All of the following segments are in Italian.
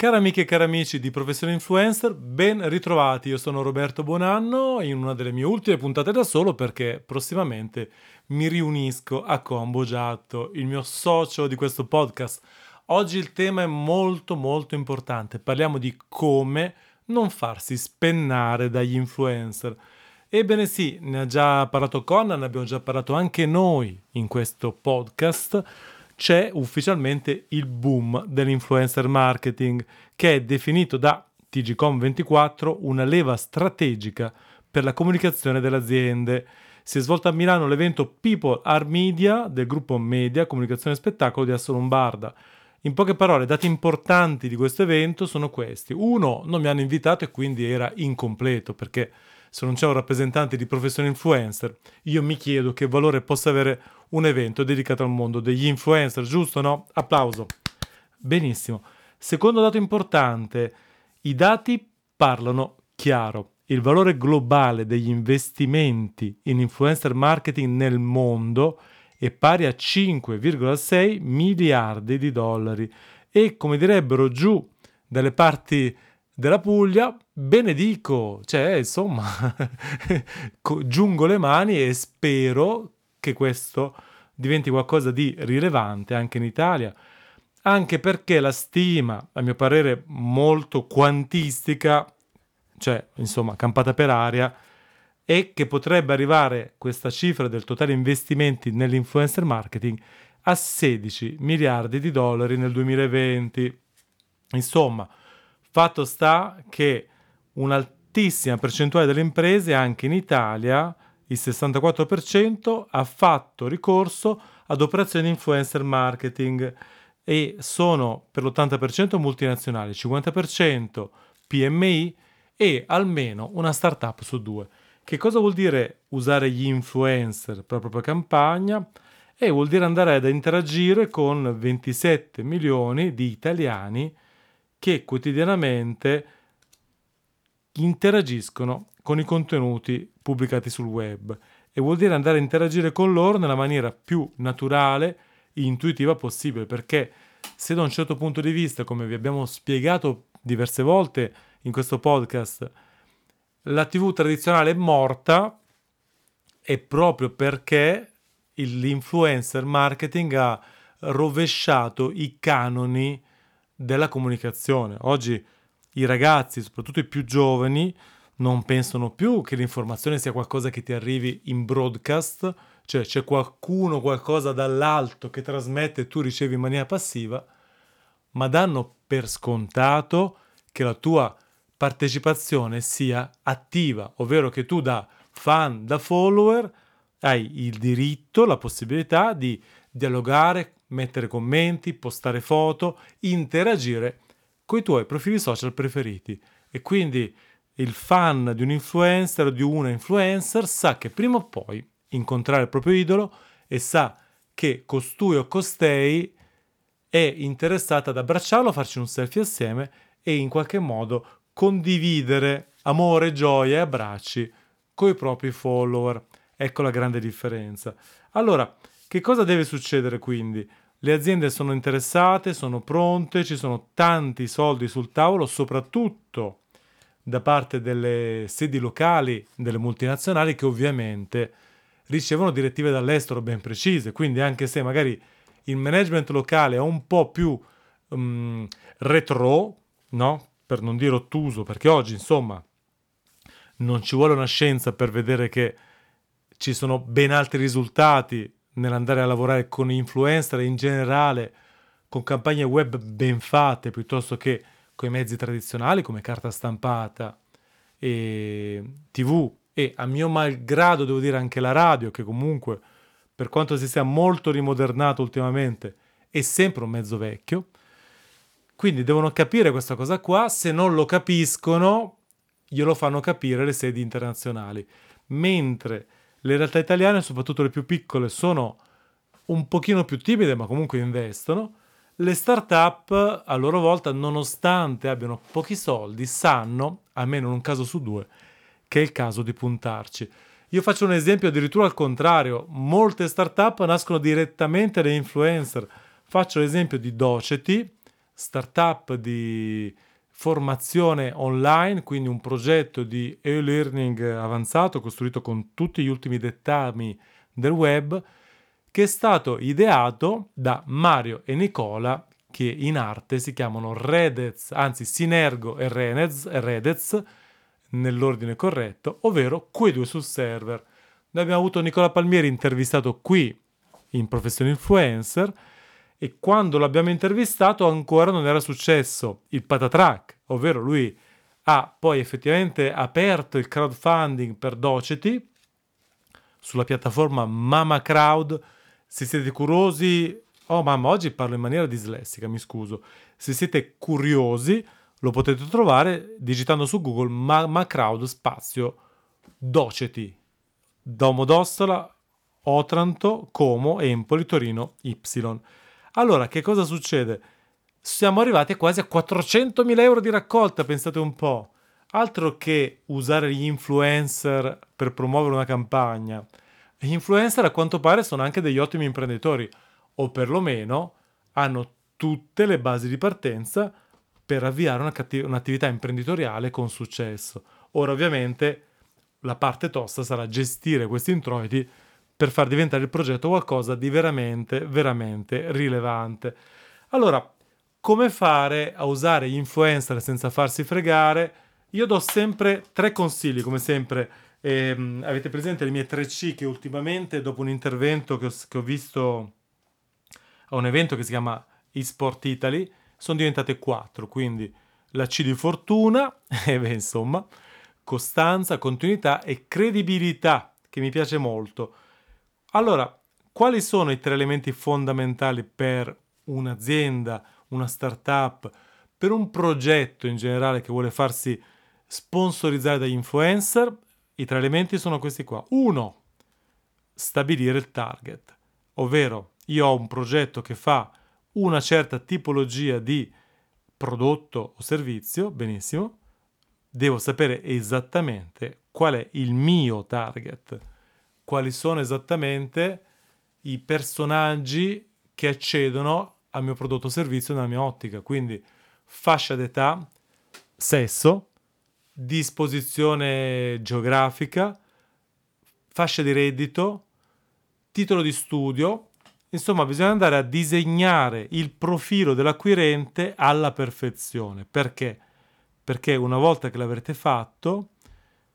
Cari amiche e cari amici di Professione Influencer, ben ritrovati, io sono Roberto Bonanno in una delle mie ultime puntate da solo perché prossimamente mi riunisco a Combo Giatto, il mio socio di questo podcast. Oggi il tema è molto importante, parliamo di come non farsi spennare dagli influencer. Ebbene sì, ne ha già parlato Conan, ne abbiamo già parlato anche noi in questo podcast. C'è ufficialmente il boom dell'influencer marketing, che è definito da TGcom24 una leva strategica per la comunicazione delle aziende. Si è svolto a Milano l'evento People Are Media del gruppo Media, Comunicazione e Spettacolo di Assolombarda. In poche parole, dati importanti di questo evento sono questi. Uno, non mi hanno invitato e quindi era incompleto, perché se non c'è un rappresentante di Professione Influencer, io mi chiedo che valore possa avere un evento dedicato al mondo degli influencer, giusto, no? Applauso. Benissimo. Secondo dato importante, i dati parlano chiaro. Il valore globale degli investimenti in influencer marketing nel mondo è pari a 5,6 miliardi di dollari e, come direbbero giù dalle parti della Puglia, benedico, cioè insomma giungo le mani e spero che questo diventi qualcosa di rilevante anche in Italia, anche perché la stima, a mio parere molto quantistica, cioè insomma campata per aria, è che potrebbe arrivare questa cifra del totale investimenti nell'influencer marketing a 16 miliardi di dollari nel 2020. Insomma, fatto sta che un'altissima percentuale delle imprese, anche in Italia, il 64%, ha fatto ricorso ad operazioni influencer marketing e sono per l'80% multinazionali, 50% PMI e almeno una startup su due. Che cosa vuol dire usare gli influencer per la propria campagna? E vuol dire andare ad interagire con 27 milioni di italiani che quotidianamente interagiscono con i contenuti pubblicati sul web, e vuol dire andare a interagire con loro nella maniera più naturale e intuitiva possibile, perché se da un certo punto di vista, come vi abbiamo spiegato diverse volte in questo podcast, la TV tradizionale è morta, è proprio perché l'influencer marketing ha rovesciato i canoni della comunicazione. Oggi i ragazzi, soprattutto i più giovani, non pensano più che l'informazione sia qualcosa che ti arrivi in broadcast, cioè c'è qualcuno, qualcosa dall'alto che trasmette e tu ricevi in maniera passiva, ma danno per scontato che la tua partecipazione sia attiva, ovvero che tu da fan, da follower, hai il diritto, la possibilità di dialogare, mettere commenti, postare foto, interagire coi tuoi profili social preferiti. E quindi il fan di un influencer o di una influencer sa che prima o poi incontrare il proprio idolo e sa che costui o costei è interessata ad abbracciarlo, farci un selfie assieme e in qualche modo condividere amore, gioia e abbracci coi propri follower. Ecco la grande differenza. Allora, che cosa deve succedere quindi? Le aziende sono interessate, sono pronte, ci sono tanti soldi sul tavolo, soprattutto da parte delle sedi locali, delle multinazionali, che ovviamente ricevono direttive dall'estero ben precise, quindi anche se magari il management locale è un po' più retro, no? Per non dire ottuso, perché oggi insomma non ci vuole una scienza per vedere che ci sono ben altri risultati nell'andare a lavorare con influencer e in generale con campagne web ben fatte piuttosto che con i mezzi tradizionali come carta stampata e TV, e a mio malgrado devo dire anche la radio, che comunque per quanto si sia molto rimodernato ultimamente è sempre un mezzo vecchio. Quindi devono capire questa cosa qua, se non lo capiscono glielo fanno capire le sedi internazionali, mentre le realtà italiane, soprattutto le più piccole, sono un pochino più timide, ma comunque investono. Le start-up, a loro volta, nonostante abbiano pochi soldi, sanno, almeno in un caso su due, che è il caso di puntarci. Io faccio un esempio addirittura al contrario. Molte start-up nascono direttamente da influencer. Faccio l'esempio di Docety, startup di formazione online, quindi un progetto di e-learning avanzato costruito con tutti gli ultimi dettami del web, che è stato ideato da Mario e Nicola, che in arte si chiamano Redez, anzi Sinergo e Redez, nell'ordine corretto, ovvero quei due sul server. Noi abbiamo avuto Nicola Palmieri intervistato qui in Professione Influencer, e quando l'abbiamo intervistato ancora non era successo il patatrack, ovvero lui ha poi effettivamente aperto il crowdfunding per Docety sulla piattaforma Mamacrowd. Se siete curiosi... Oh mamma, oggi parlo in maniera dislessica, mi scuso. Se siete curiosi, lo potete trovare digitando su Google Mamacrowd spazio Docety, Domodossola, Otranto, Como, Empoli, Torino, Y. Allora, che cosa succede? Siamo arrivati quasi a 400.000 euro di raccolta, pensate un po'. Altro che usare gli influencer per promuovere una campagna. Gli influencer, a quanto pare, sono anche degli ottimi imprenditori, o perlomeno hanno tutte le basi di partenza per avviare un'attività imprenditoriale con successo. Ora ovviamente la parte tosta sarà gestire questi introiti per far diventare il progetto qualcosa di veramente, veramente rilevante. Allora, come fare a usare gli influencer senza farsi fregare? Io do sempre tre consigli, come sempre. Avete presente le mie 3C che ultimamente, dopo un intervento che ho visto... a un evento che si chiama eSport Italy, sono diventate 4, quindi la C di fortuna, insomma, costanza, continuità e credibilità, che mi piace molto. Allora, quali sono i tre elementi fondamentali per un'azienda, una startup, per un progetto in generale che vuole farsi sponsorizzare dagli influencer? I tre elementi sono questi qua. 1. Stabilire il target, ovvero io ho un progetto che fa una certa tipologia di prodotto o servizio, benissimo, devo sapere esattamente qual è il mio target, quali sono esattamente i personaggi che accedono al mio prodotto o servizio nella mia ottica, quindi fascia d'età, sesso, disposizione geografica, fascia di reddito, titolo di studio. Insomma, bisogna andare a disegnare il profilo dell'acquirente alla perfezione. Perché? Perché una volta che l'avrete fatto,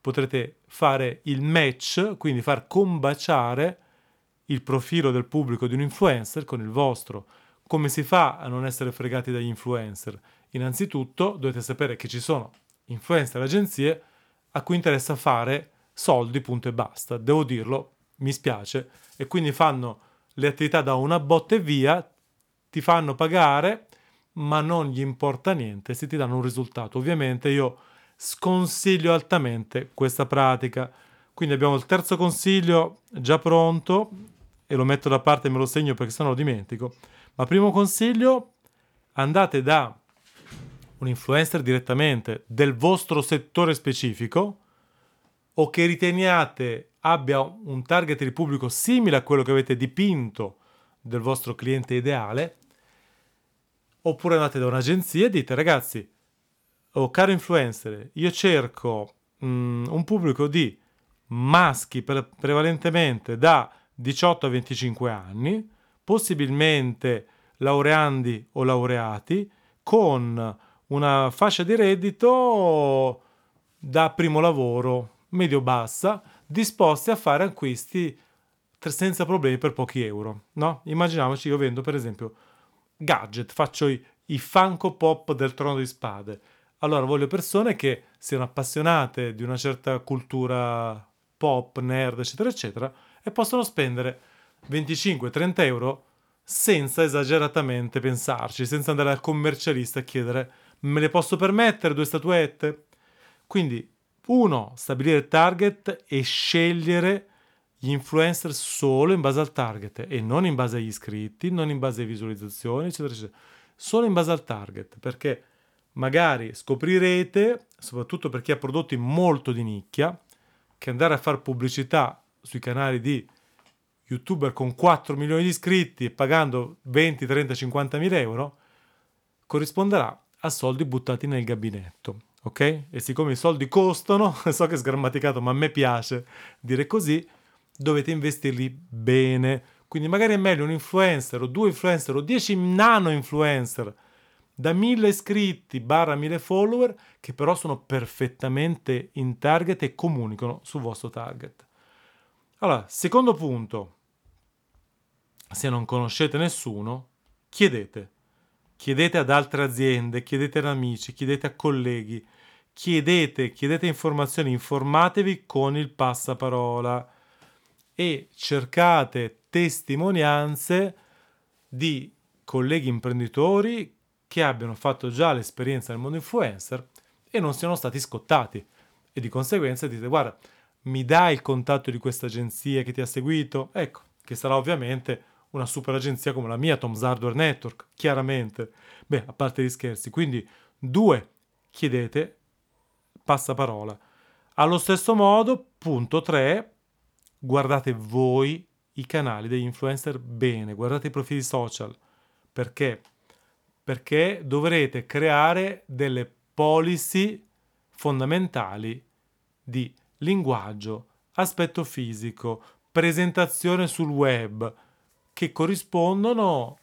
potrete fare il match, quindi far combaciare il profilo del pubblico di un influencer con il vostro. Come si fa a non essere fregati dagli influencer? Innanzitutto dovete sapere che ci sono influencer e agenzie a cui interessa fare soldi, punto e basta. Devo dirlo, mi spiace. E quindi fanno... le attività da una botta e via, ti fanno pagare, ma non gli importa niente se ti danno un risultato. Ovviamente io sconsiglio altamente questa pratica. Quindi abbiamo il terzo consiglio già pronto, e lo metto da parte e me lo segno perché sennò lo dimentico. Ma primo consiglio, andate da un influencer direttamente del vostro settore specifico, o che riteniate abbia un target di pubblico simile a quello che avete dipinto del vostro cliente ideale, oppure andate da un'agenzia e dite: ragazzi, o caro influencer, io cerco un pubblico di maschi prevalentemente da 18 a 25 anni, possibilmente laureandi o laureati, con una fascia di reddito da primo lavoro medio-bassa, disposti a fare acquisti senza problemi per pochi euro, no? Immaginiamoci, io vendo per esempio gadget, faccio i Funko Pop del Trono di Spade. Allora voglio persone che siano appassionate di una certa cultura pop, nerd, eccetera, eccetera, e possono spendere 25-30 euro senza esageratamente pensarci, senza andare al commercialista a chiedere: me le posso permettere 2 statuette? Quindi 1. Stabilire il target e scegliere gli influencer solo in base al target e non in base agli iscritti, non in base alle visualizzazioni, eccetera, eccetera. Solo in base al target, perché magari scoprirete, soprattutto per chi ha prodotti molto di nicchia, che andare a far pubblicità sui canali di youtuber con 4 milioni di iscritti e pagando 20, 30, 50 mila euro corrisponderà a soldi buttati nel gabinetto, ok? E siccome i soldi costano, so che è sgrammaticato, ma a me piace dire così, dovete investirli bene. Quindi magari è meglio un influencer o 2 influencer o 10 nano influencer da 1000 iscritti / 1000 follower che però sono perfettamente in target e comunicano sul vostro target. Allora, secondo punto, se non conoscete nessuno, chiedete. Chiedete ad altre aziende, chiedete ad amici, chiedete a colleghi, chiedete informazioni, informatevi con il passaparola e cercate testimonianze di colleghi imprenditori che abbiano fatto già l'esperienza nel mondo influencer e non siano stati scottati, e di conseguenza dite: guarda, mi dai il contatto di questa agenzia che ti ha seguito? Ecco, che sarà ovviamente una super agenzia come la mia, Tom's Hardware Network, chiaramente. Beh, a parte gli scherzi. Quindi 2, chiedete passaparola. Allo stesso modo, punto 3, guardate voi i canali degli influencer bene, guardate i profili social. Perché? Perché dovrete creare delle policy fondamentali di linguaggio, aspetto fisico, presentazione sul web, che corrispondono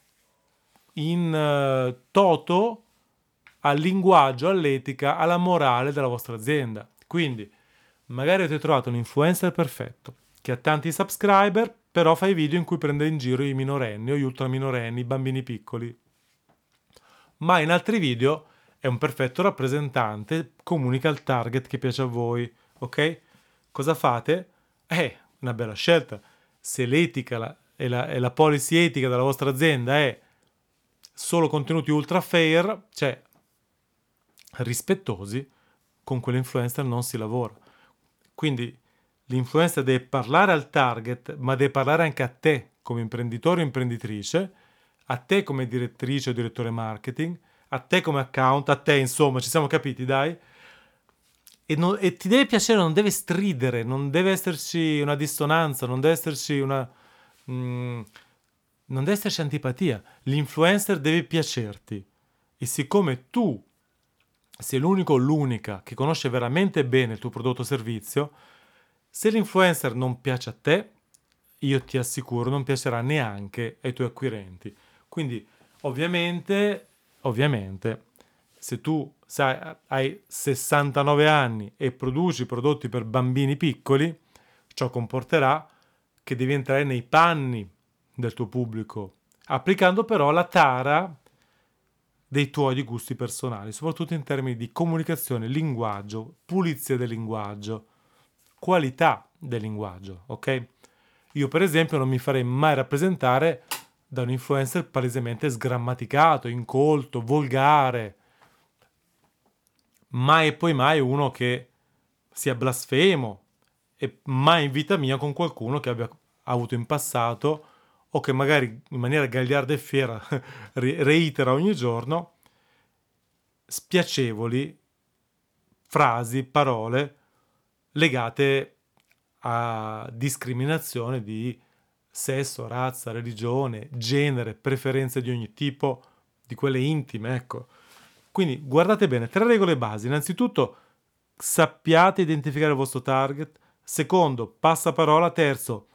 in toto al linguaggio, all'etica, alla morale della vostra azienda. Quindi magari avete trovato un influencer perfetto, che ha tanti subscriber, però fa i video in cui prende in giro i minorenni o gli ultraminorenni, i bambini piccoli. Ma in altri video è un perfetto rappresentante, comunica il target che piace a voi, ok? Cosa fate? Una bella scelta. Se l'etica e la policy etica della vostra azienda è solo contenuti ultra fair, cioè rispettosi, con quell'influencer non si lavora. Quindi l'influencer deve parlare al target, ma deve parlare anche a te come imprenditore o imprenditrice, a te come direttrice o direttore marketing, a te come account, a te, insomma, ci siamo capiti, dai. E ti deve piacere, non deve stridere, non deve esserci una dissonanza, non deve esserci non deve esserci antipatia. L'influencer deve piacerti, e siccome tu sei l'unico o l'unica che conosce veramente bene il tuo prodotto o servizio, se l'influencer non piace a te, io ti assicuro non piacerà neanche ai tuoi acquirenti. Quindi ovviamente se tu hai 69 anni e produci prodotti per bambini piccoli, ciò comporterà che devi entrare nei panni del tuo pubblico, applicando però la tara dei tuoi gusti personali, soprattutto in termini di comunicazione, linguaggio, pulizia del linguaggio, qualità del linguaggio, ok? Io per esempio non mi farei mai rappresentare da un influencer palesemente sgrammaticato, incolto, volgare, mai e poi mai uno che sia blasfemo, e mai in vita mia con qualcuno che abbia avuto in passato o che magari in maniera gagliarda e fiera reitera ogni giorno spiacevoli frasi, parole legate a discriminazione di sesso, razza, religione, genere, preferenze di ogni tipo, di quelle intime, ecco. Quindi guardate bene, 3 regole basi. Innanzitutto sappiate identificare il vostro target. Secondo, passaparola. Terzo,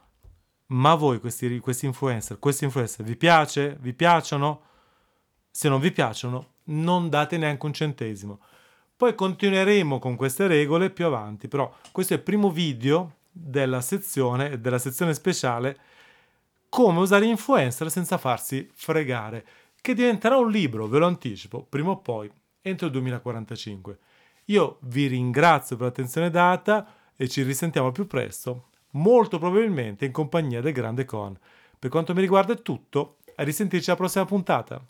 ma voi questi influencer vi piace? Vi piacciono? Se non vi piacciono, non date neanche un centesimo. Poi continueremo con queste regole più avanti, però questo è il primo video della sezione speciale come usare influencer senza farsi fregare, che diventerà un libro, ve lo anticipo, prima o poi, entro il 2045. Io vi ringrazio per l'attenzione data e ci risentiamo al più presto, molto probabilmente in compagnia del grande Con. Per quanto mi riguarda è tutto, a risentirci alla prossima puntata.